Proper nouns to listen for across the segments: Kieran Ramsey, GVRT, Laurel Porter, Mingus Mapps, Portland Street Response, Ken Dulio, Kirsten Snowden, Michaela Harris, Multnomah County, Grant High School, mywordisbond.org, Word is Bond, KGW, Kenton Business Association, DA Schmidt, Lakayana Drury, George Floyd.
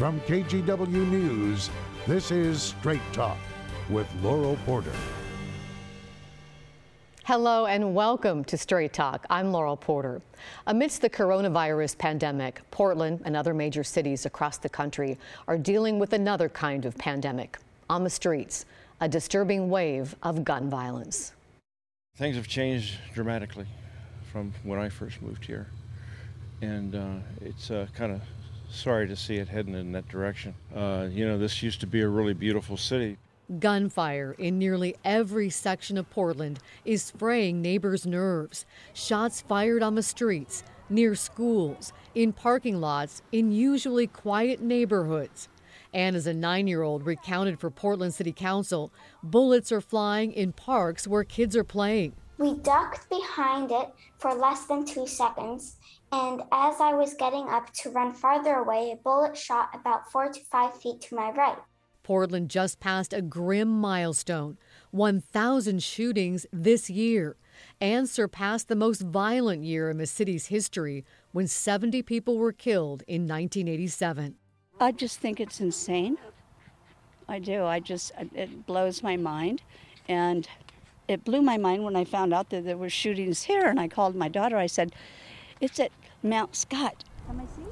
From KGW News, this is Straight Talk with Laurel Porter. Hello and welcome to Straight Talk. I'm Laurel Porter. Amidst the coronavirus pandemic, Portland and other major cities across the country are dealing with another kind of pandemic. On the streets, a disturbing wave of gun violence. Things have changed dramatically from when I first moved here. And it's kind of sorry to see it heading in that direction. This used to be a really beautiful city. Gunfire in nearly every section of Portland is spraying neighbors' nerves. Shots fired on the streets, near schools, in parking lots, in usually quiet neighborhoods. And as a 9-year-old recounted for Portland City Council, bullets are flying in parks where kids are playing. We ducked behind it for less than 2 seconds, and as I was getting up to run farther away, a bullet shot about 4 to 5 feet to my right. Portland just passed a grim milestone, 1,000 shootings this year, and surpassed the most violent year in the city's history when 70 people were killed in 1987. I just think it's insane. I do. It blows my mind. And it blew my mind when I found out that there were shootings here, and I called my daughter. I said, "It's at Mount Scott.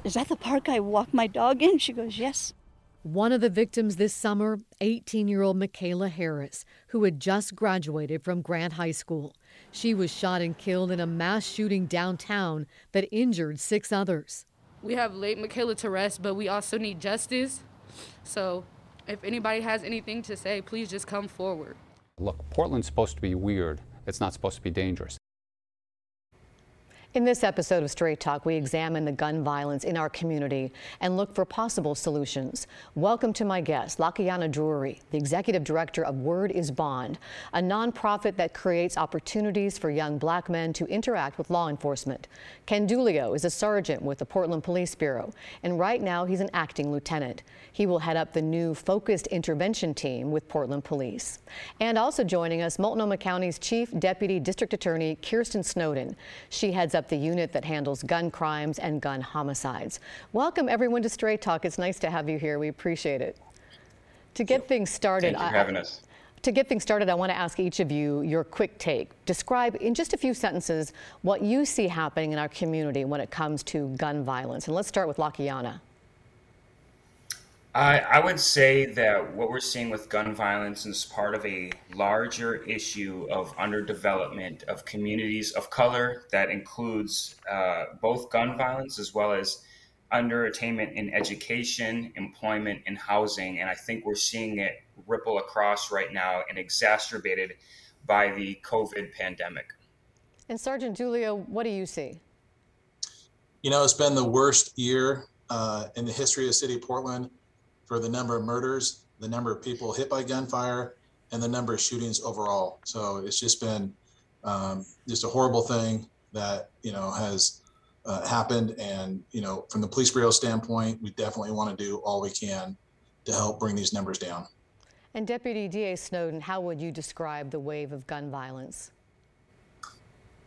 Is that the park I walk my dog in?" She goes, "Yes." One of the victims this summer, 18-year-old Michaela Harris, who had just graduated from Grant High School. She was shot and killed in a mass shooting downtown that injured 6 others. We have late Michaela to rest, but we also need justice. So if anybody has anything to say, please just come forward. Look, Portland's supposed to be weird. It's not supposed to be dangerous. In this episode of Straight Talk, we examine the gun violence in our community and look for possible solutions. Welcome to my guest, Lakayana Drury, the executive director of Word is Bond, a nonprofit that creates opportunities for young black men to interact with law enforcement. Ken Dulio is a sergeant with the Portland Police Bureau, and right now he's an acting lieutenant. He will head up the new focused intervention team with Portland Police. And also joining us, Multnomah County's Chief Deputy District Attorney, Kirsten Snowden. She heads up the unit that handles gun crimes and gun homicides. Welcome everyone to Straight Talk. It's nice to have you here. We appreciate it. To get things started, thank you for having us. To get things started, I want to ask each of you your quick take. Describe in just a few sentences what you see happening in our community when it comes to gun violence. And let's start with Lakayana. I would say that what we're seeing with gun violence is part of a larger issue of underdevelopment of communities of color that includes both gun violence as well as underattainment in education, employment, and housing. And I think we're seeing it ripple across right now and exacerbated by the COVID pandemic. And Sergeant Dulio, what do you see? You know, it's been the worst year in the history of the city of Portland, for the number of murders, the number of people hit by gunfire, and the number of shootings overall. So it's just been just a horrible thing that, you know, has happened. And, you know, from the police bureau standpoint, we definitely want to do all we can to help bring these numbers down. And Deputy DA Snowden, how would you describe the wave of gun violence?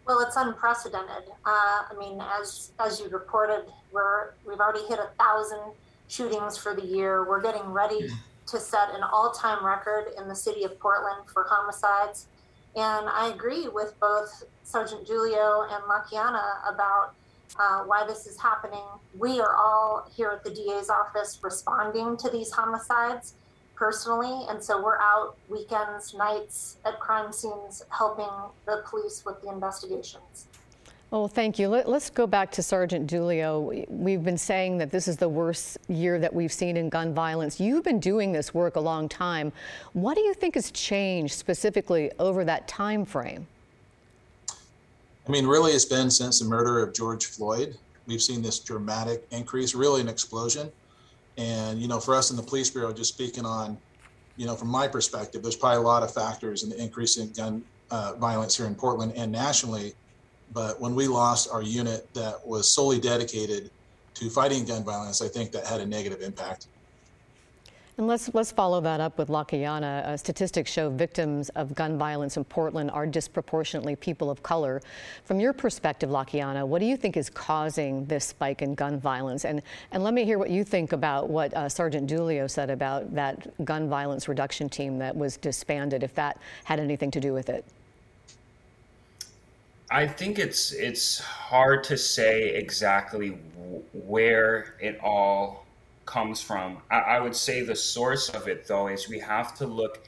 Well, it's unprecedented. I mean, as you reported, we've already hit 1,000 shootings for the year. We're getting ready to set an all-time record in the city of Portland for homicides. And I agree with both Sergeant Dulio and Lakayana about why this is happening. We are all here at the DA's office responding to these homicides personally. And so we're out weekends, nights at crime scenes, helping the police with the investigations. Well, thank you. Let's go back to Sergeant Dulio. We've been saying that this is the worst year that we've seen in gun violence. You've been doing this work a long time. What do you think has changed specifically over that time frame? I mean, really, it's been since the murder of George Floyd. We've seen this dramatic increase, really an explosion. And, you know, for us in the police bureau, just speaking on, you know, from my perspective, there's probably a lot of factors in the increase in gun violence here in Portland and nationally. But when we lost our unit that was solely dedicated to fighting gun violence, I think that had a negative impact. And let's follow that up with Lakayana. Statistics show victims of gun violence in Portland are disproportionately people of color. From your perspective, Lakayana, what do you think is causing this spike in gun violence? And let me hear what you think about what Sergeant Dulio said about that gun violence reduction team that was disbanded, if that had anything to do with it. I think it's hard to say exactly where it all comes from. I would say the source of it, though, is we have to look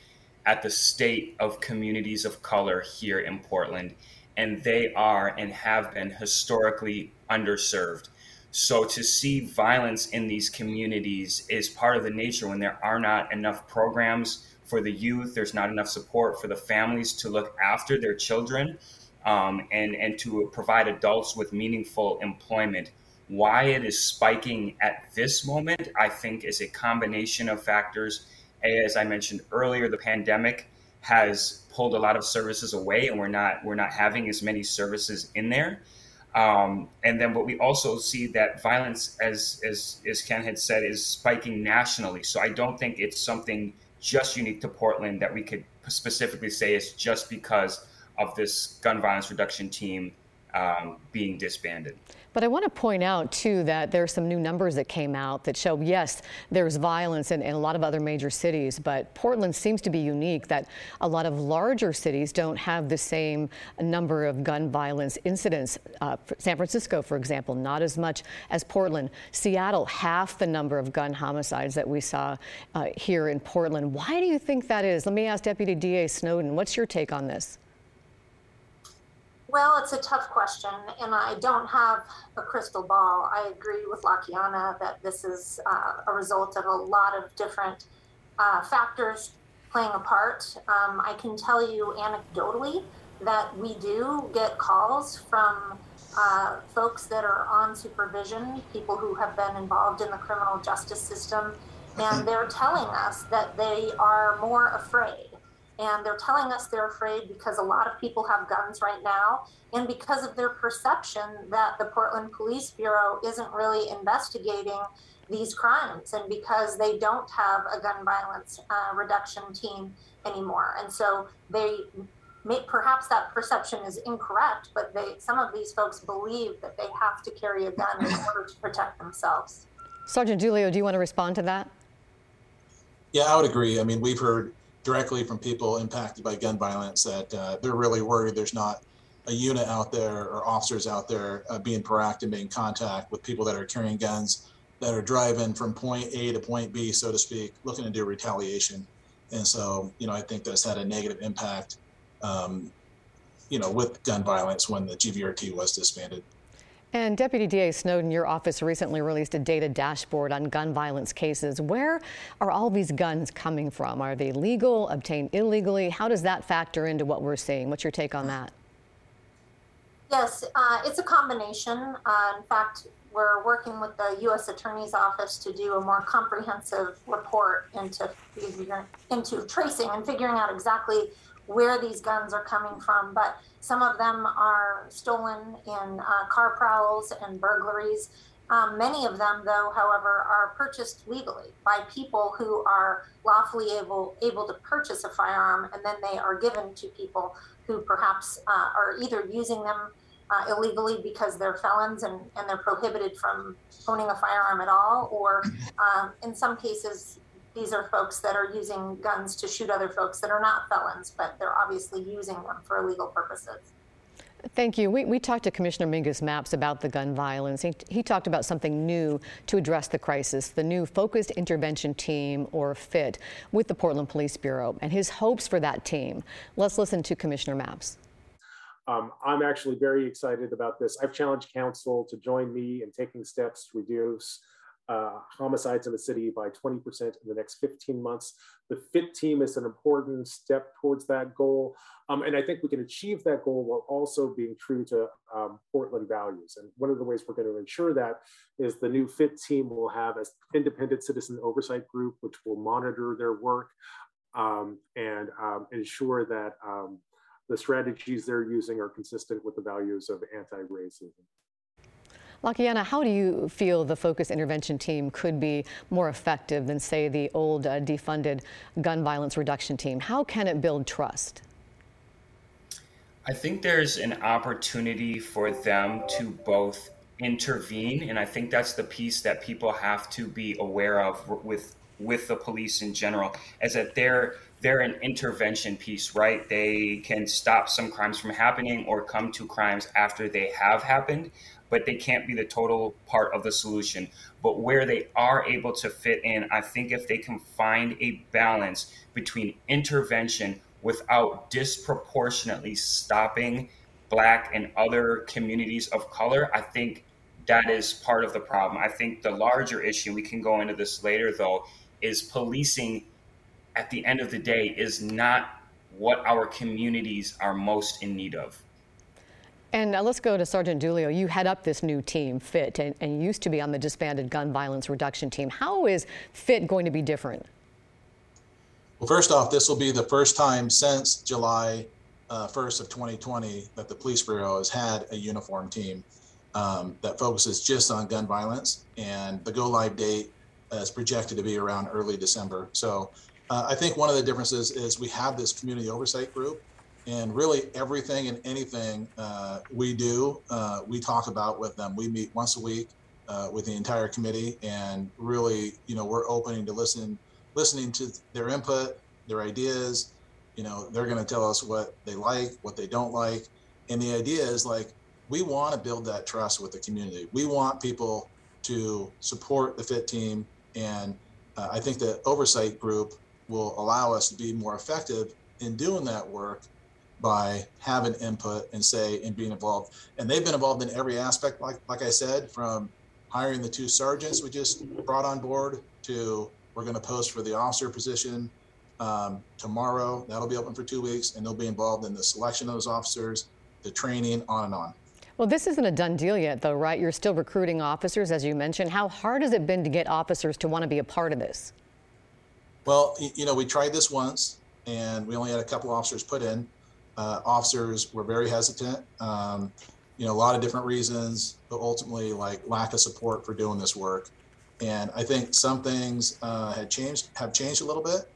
at the state of communities of color here in Portland, and they are and have been historically underserved. So to see violence in these communities is part of the nature when there are not enough programs for the youth, there's not enough support for the families to look after their children, and to provide adults with meaningful employment. Why it is spiking at this moment, I think, is a combination of factors. As I mentioned earlier, the pandemic has pulled a lot of services away, and we're not having as many services in there. And then, but we also see that violence, as Ken had said, is spiking nationally. So I don't think it's something just unique to Portland that we could specifically say is just because of this gun violence reduction team being disbanded. But I want to point out, too, that there are some new numbers that came out that show, yes, there's violence in a lot of other major cities, but Portland seems to be unique that a lot of larger cities don't have the same number of gun violence incidents. San Francisco, for example, not as much as Portland. Seattle, half the number of gun homicides that we saw here in Portland. Why do you think that is? Let me ask Deputy DA Snowden, what's your take on this? Well, it's a tough question, and I don't have a crystal ball. I agree with Lakayana that this is a result of a lot of different factors playing a part. I can tell you anecdotally that we do get calls from folks that are on supervision, people who have been involved in the criminal justice system, and they're telling us that they are more afraid. And they're telling us they're afraid because a lot of people have guns right now, and because of their perception that the Portland Police Bureau isn't really investigating these crimes, and because they don't have a gun violence reduction team anymore. And so they may, perhaps that perception is incorrect, but some of these folks believe that they have to carry a gun in order to protect themselves. Sergeant Dulio, do you want to respond to that? Yeah, I would agree. I mean, we've heard directly from people impacted by gun violence that they're really worried there's not a unit out there or officers out there being proactive, being in contact with people that are carrying guns, that are driving from point A to point B, so to speak, looking to do retaliation. And so, you know, I think that's had a negative impact, you know, with gun violence when the GVRT was disbanded. And Deputy DA Snowden, your office recently released a data dashboard on gun violence cases. Where are all these guns coming from? Are they legal, obtained illegally? How does that factor into what we're seeing? What's your take on that? Yes, it's a combination. In fact, we're working with the U.S. Attorney's Office to do a more comprehensive report into tracing and figuring out exactly where these guns are coming from, but some of them are stolen in car prowls and burglaries. Many of them, though, however, are purchased legally by people who are lawfully able to purchase a firearm, and then they are given to people who perhaps are either using them illegally because they're felons and they're prohibited from owning a firearm at all, or in some cases, these are folks that are using guns to shoot other folks that are not felons, but they're obviously using them for illegal purposes. Thank you. We talked to Commissioner Mingus Mapps about the gun violence. He talked about something new to address the crisis, the new Focused Intervention Team, or FIT, with the Portland Police Bureau, and his hopes for that team. Let's listen to Commissioner Mapps. I'm actually very excited about this. I've challenged council to join me in taking steps to reduce homicides in the city by 20% in the next 15 months. The FIT team is an important step towards that goal. And I think we can achieve that goal while also being true to Portland values. And one of the ways we're going to ensure that is the new FIT team will have an independent citizen oversight group, which will monitor their work and ensure that the strategies they're using are consistent with the values of anti-racism. Lakayana, how do you feel the focus intervention team could be more effective than, say, the old defunded gun violence reduction team? How can it build trust? I think there's an opportunity for them to both intervene, and I think that's the piece that people have to be aware of with the police in general, is that they're an intervention piece, right? They can stop some crimes from happening or come to crimes after they have happened, but they can't be the total part of the solution. But where they are able to fit in, I think if they can find a balance between intervention without disproportionately stopping Black and other communities of color, I think that is part of the problem. I think the larger issue, we can go into this later though, is policing at the end of the day is not what our communities are most in need of. And let's go to Sergeant Dulio. You head up this new team, FIT, and used to be on the disbanded gun violence reduction team. How is FIT going to be different? Well, first off, this will be the first time since July 1st of 2020 that the police bureau has had a uniform team that focuses just on gun violence, and the go live date is projected to be around early December. So I think one of the differences is we have this community oversight group, and really everything and anything we do, we talk about with them. We meet once a week with the entire committee, and really, you know, we're open to listening to their input, their ideas. You know, they're going to tell us what they like, what they don't like. And the idea is, like, we want to build that trust with the community. We want people to support the FIT team. And I think the oversight group will allow us to be more effective in doing that work by having input and say, and being involved. And they've been involved in every aspect, like I said, from hiring the two sergeants we just brought on board to we're going to post for the officer position tomorrow. That'll be open for 2 weeks, and they'll be involved in the selection of those officers, the training, on and on. Well, this isn't a done deal yet though, right? You're still recruiting officers, as you mentioned. How hard has it been to get officers to want to be a part of this? Well, you know, we tried this once and we only had a couple officers put in. Officers were very hesitant, you know, a lot of different reasons, but ultimately like lack of support for doing this work. And I think some things have changed a little bit.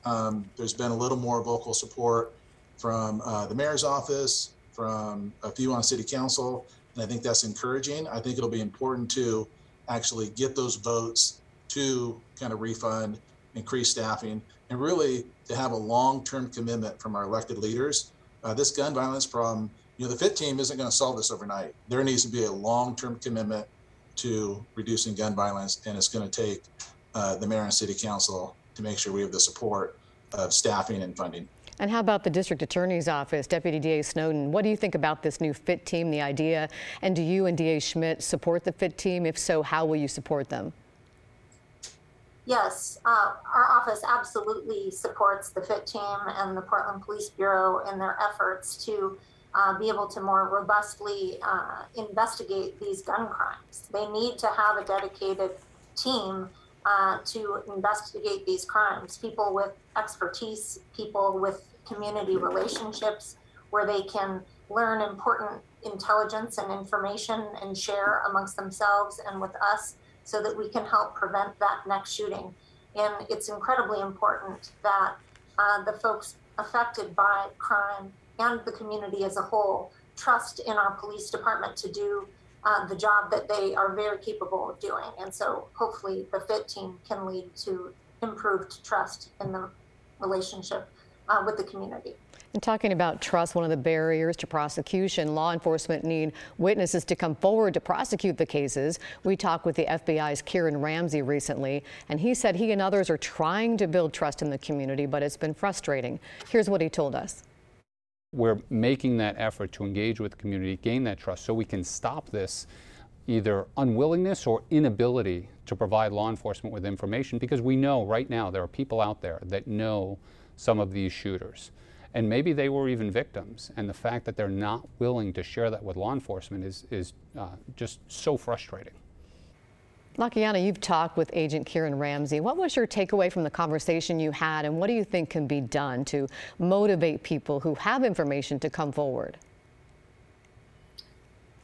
There's been a little more vocal support from the mayor's office, from a few on city council, and I think that's encouraging. I think it'll be important to actually get those votes to kind of refund, increase staffing, and really to have a long-term commitment from our elected leaders. This gun violence problem, you know, the FIT team isn't going to solve this overnight. There needs to be a long-term commitment to reducing gun violence, and it's going to take the mayor and city council to make sure we have the support of staffing and funding. And how about the district attorney's office, Deputy DA Snowden? What do you think about this new FIT team, the idea? And do you and DA Schmidt support the FIT team? If so, how will you support them? Yes, our office absolutely supports the FIT team and the Portland Police Bureau in their efforts to be able to more robustly investigate these gun crimes. They need to have a dedicated team to investigate these crimes, people with expertise, people with community relationships where they can learn important intelligence and information and share amongst themselves and with us so that we can help prevent that next shooting. And it's incredibly important that the folks affected by crime and the community as a whole trust in our police department to do the job that they are very capable of doing. And so hopefully the FIT team can lead to improved trust in the relationship with the community. And talking about trust, one of the barriers to prosecution, law enforcement need witnesses to come forward to prosecute the cases. We talked with the FBI's Kieran Ramsey recently, and he said he and others are trying to build trust in the community, but it's been frustrating. Here's what he told us. We're making that effort to engage with the community, gain that trust, so we can stop this either unwillingness or inability to provide law enforcement with information, because we know right now there are people out there that know some of these shooters. And maybe they were even victims, and the fact that they're not willing to share that with law enforcement is just so frustrating. Lakayana, you've talked with Agent Kieran Ramsey. What was your takeaway from the conversation you had, and what do you think can be done to motivate people who have information to come forward?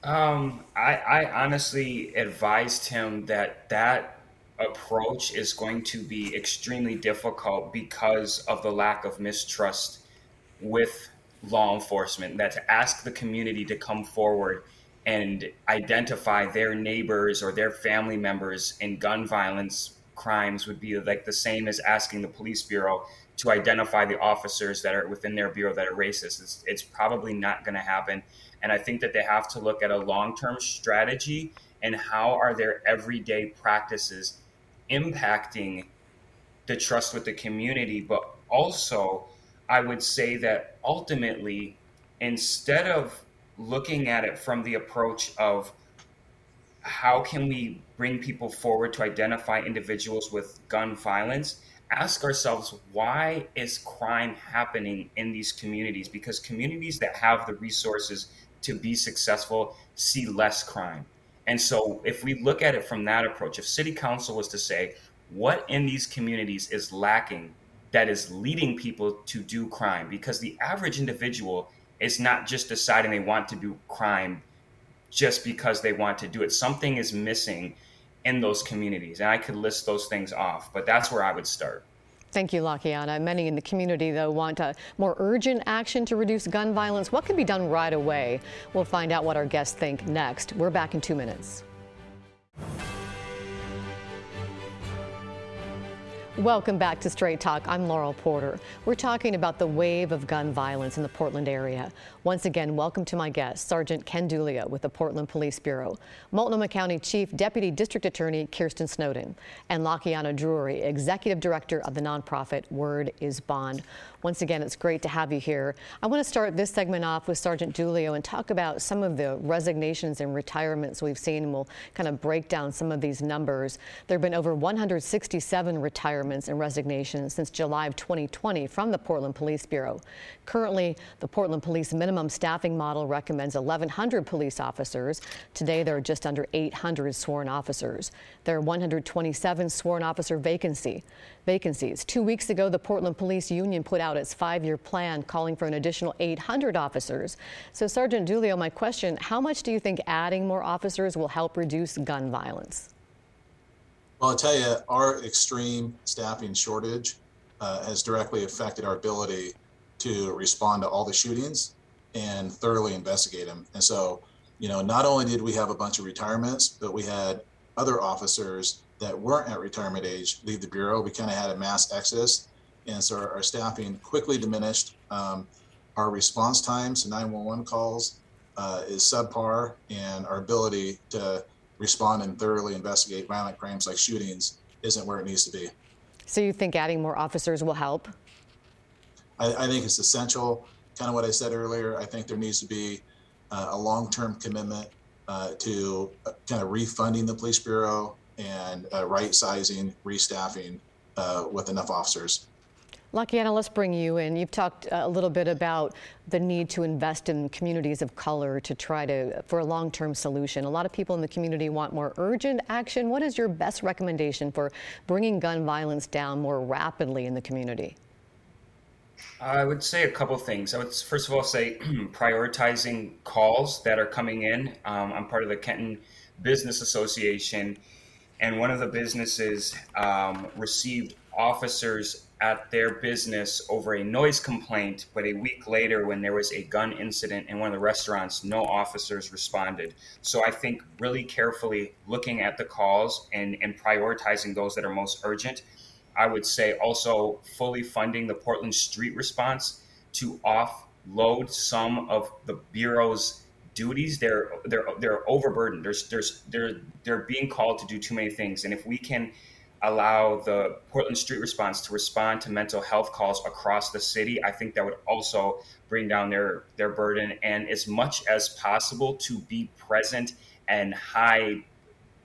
I honestly advised him that approach is going to be extremely difficult because of the lack of mistrust with law enforcement, that to ask the community to come forward and identify their neighbors or their family members in gun violence crimes would be like the same as asking the police bureau to identify the officers that are within their bureau that are racist. It's probably not going to happen. And I think that they have to look at a long-term strategy and how are their everyday practices impacting the trust with the community. But also, I would say that ultimately, instead of looking at it from the approach of how can we bring people forward to identify individuals with gun violence, ask ourselves, why is crime happening in these communities? Because communities that have the resources to be successful see less crime. And so if we look at it from that approach, if city council was to say, what in these communities is lacking that is leading people to do crime? Because the average individual is not just deciding they want to do crime just because they want to do it. Something is missing in those communities. And I could list those things off, but that's where I would start. Thank you, Lakayana. Many in the community, though, want a more urgent action to reduce gun violence. What can be done right away? We'll find out what our guests think next. We're back in 2 minutes. Welcome back to Straight Talk. I'm Laurel Porter. We're talking about the wave of gun violence in the Portland area. Once again, welcome to my guest, Sergeant Ken Dulio with the Portland Police Bureau, Multnomah County Chief Deputy District Attorney Kirsten Snowden, and Lakayana Drury, Executive Director of the nonprofit Word is Bond. Once again, it's great to have you here. I want to start this segment off with Sergeant Dulio and talk about some of the resignations and retirements we've seen, and we'll kind of break down some of these numbers. There have been over 167 retirements and resignations since July of 2020 from the Portland Police Bureau. Currently, the Portland Police minimum staffing model recommends 1,100 police officers. Today, there are just under 800 sworn officers. There are 127 sworn officer vacancies. 2 weeks ago, the Portland Police Union put out its 5-year plan calling for an additional 800 officers. So, Sergeant Dulio, my question, how much do you think adding more officers will help reduce gun violence? Well, I'll tell you, our extreme staffing shortage has directly affected our ability to respond to all the shootings and thoroughly investigate them. And so, you know, not only did we have a bunch of retirements, but we had other officers that weren't at retirement age leave the Bureau. We kind of had a mass exodus. And so our staffing quickly diminished. Our response times to 911 calls is subpar, and our ability to respond and thoroughly investigate violent crimes like shootings isn't where it needs to be. So you think adding more officers will help? I think it's essential. Kind of what I said earlier, I think there needs to be a long-term commitment to kind of refunding the police bureau and right-sizing, restaffing with enough officers. Lakayana, let's bring you in. You've talked a little bit about the need to invest in communities of color to try to, for a long-term solution. A lot of people in the community want more urgent action. What is your best recommendation for bringing gun violence down more rapidly in the community? I would say a couple things. I would first of all say prioritizing calls that are coming in. I'm part of the Kenton Business Association, and one of the businesses received officers at their business over a noise complaint, but a week later when there was a gun incident in one of the restaurants, no officers responded. So I think really carefully looking at the calls and prioritizing those that are most urgent. I would say also fully funding the Portland Street Response to offload some of the Bureau's duties. They're overburdened. They're being called to do too many things. And if we can allow the Portland Street Response to respond to mental health calls across the city, I think that would also bring down their burden. And as much as possible, to be present in high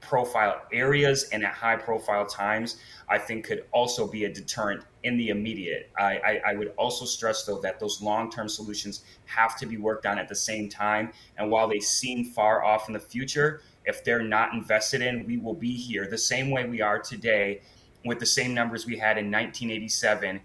profile areas and at high profile times, I think could also be a deterrent in the immediate. I would also stress, though, that those long-term solutions have to be worked on at the same time. And while they seem far off in the future, if they're not invested in, we will be here the same way we are today with the same numbers we had in 1987.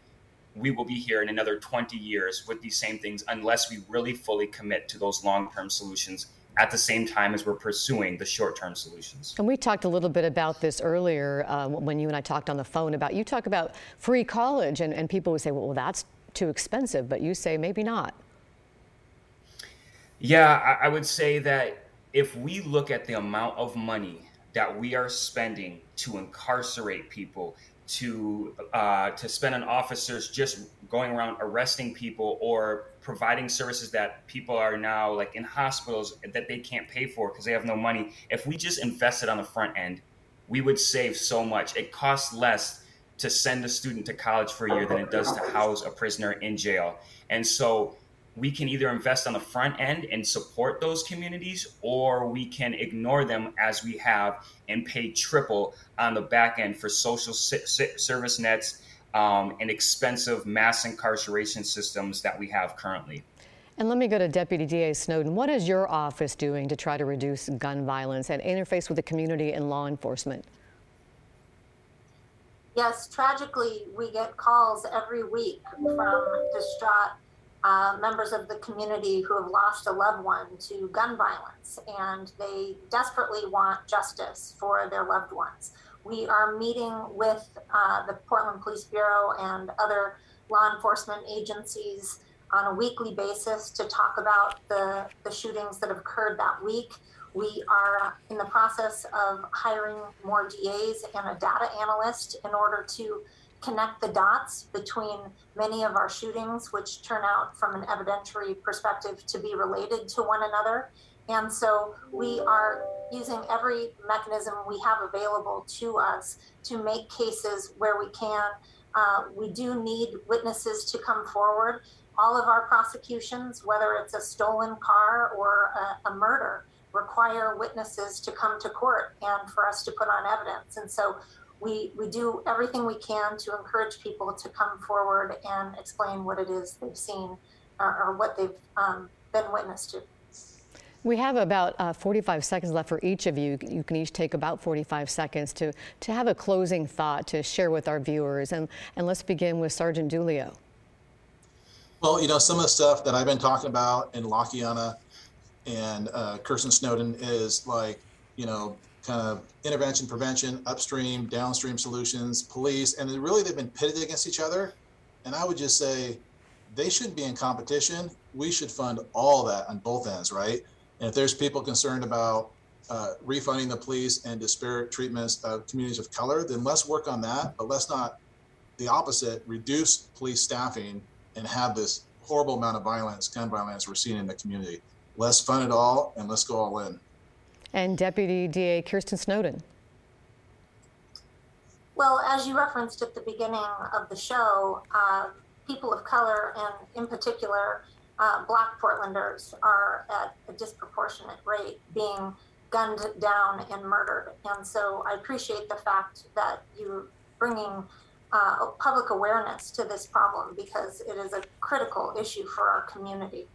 We will be here in another 20 years with these same things unless we really fully commit to those long-term solutions at the same time as we're pursuing the short-term solutions. And we talked a little bit about this earlier when you and I talked on the phone about, you talk about free college, and people would say, well, that's too expensive, but you say maybe not. Yeah, I would say that if we look at the amount of money that we are spending to incarcerate people, to spend on officers just going around arresting people or providing services that people are now like in hospitals that they can't pay for because they have no money. If we just invested on the front end, we would save so much. It costs less to send a student to college for a year than it does to house a prisoner in jail. And so we can either invest on the front end and support those communities, or we can ignore them as we have and pay triple on the back end for social service nets and expensive mass incarceration systems that we have currently. And let me go to Deputy DA Snowden. What is your office doing to try to reduce gun violence and interface with the community and law enforcement? Yes, tragically, we get calls every week from distraught members of the community who have lost a loved one to gun violence, and they desperately want justice for their loved ones. We are meeting with the Portland Police Bureau and other law enforcement agencies on a weekly basis to talk about the shootings that have occurred that week. We are in the process of hiring more DAs and a data analyst in order to connect the dots between many of our shootings, which turn out from an evidentiary perspective to be related to one another. And so we are using every mechanism we have available to us to make cases where we can. We do need witnesses to come forward. All of our prosecutions, whether it's a stolen car or a murder, require witnesses to come to court and for us to put on evidence. And so we do everything we can to encourage people to come forward and explain what it is they've seen or what they've been witness to. We have about 45 seconds left for each of you. You can each take about 45 seconds to have a closing thought to share with our viewers. And let's begin with Sergeant Dulio. Well, you know, some of the stuff that I've been talking about in Lakayana and Kirsten Snowden is like, you know, kind of intervention, prevention, upstream, downstream solutions, police, and really they've been pitted against each other. And I would just say they shouldn't be in competition. We should fund all that on both ends, right? And if there's people concerned about refunding the police and disparate treatments of communities of color, then let's work on that, but let's not the opposite, reduce police staffing and have this horrible amount of violence, gun violence we're seeing in the community. Let's fund it all and let's go all in. And Deputy DA Kirsten Snowden. Well, as you referenced at the beginning of the show, people of color and in particular, Black Portlanders are at a disproportionate rate being gunned down and murdered. And so I appreciate the fact that you're bringing public awareness to this problem because it is a critical issue for our community.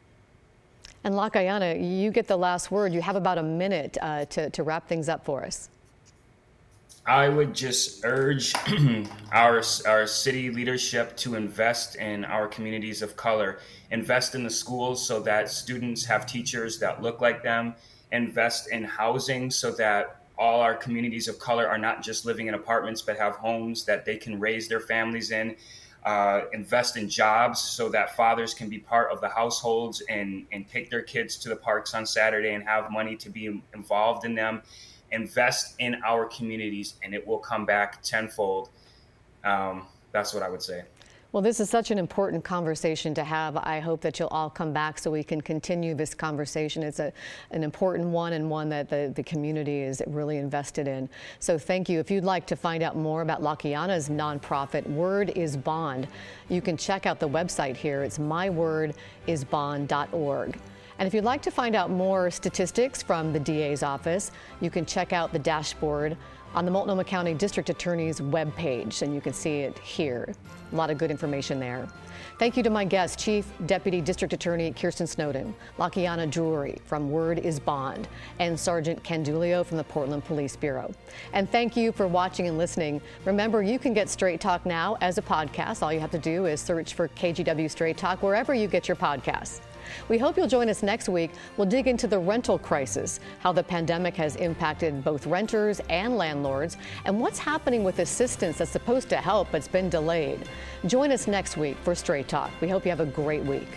And Lakayana, you get the last word. You have about a minute to wrap things up for us. I would just urge our city leadership to invest in our communities of color, invest in the schools so that students have teachers that look like them, invest in housing so that all our communities of color are not just living in apartments but have homes that they can raise their families in. Invest in jobs so that fathers can be part of the households and take their kids to the parks on Saturday and have money to be involved in them. Invest in our communities and it will come back tenfold. That's what I would say. Well, this is such an important conversation to have. I hope that you'll all come back so we can continue this conversation. It's an important one and one that the community is really invested in. So thank you. If you'd like to find out more about Lakayana's nonprofit, Word is Bond, you can check out the website here. It's mywordisbond.org. And if you'd like to find out more statistics from the DA's office, you can check out the dashboard on the Multnomah County District Attorney's webpage, and you can see it here. A lot of good information there. Thank you to my guests, Chief Deputy District Attorney Kirsten Snowden, Lakayana Drury from Word is Bond, and Sergeant Ken Dulio from the Portland Police Bureau. And thank you for watching and listening. Remember, you can get Straight Talk now as a podcast. All you have to do is search for KGW Straight Talk wherever you get your podcasts. We hope you'll join us next week. We'll dig into the rental crisis, how the pandemic has impacted both renters and landlords, and what's happening with assistance that's supposed to help but's been delayed. Join us next week for Straight Talk. We hope you have a great week.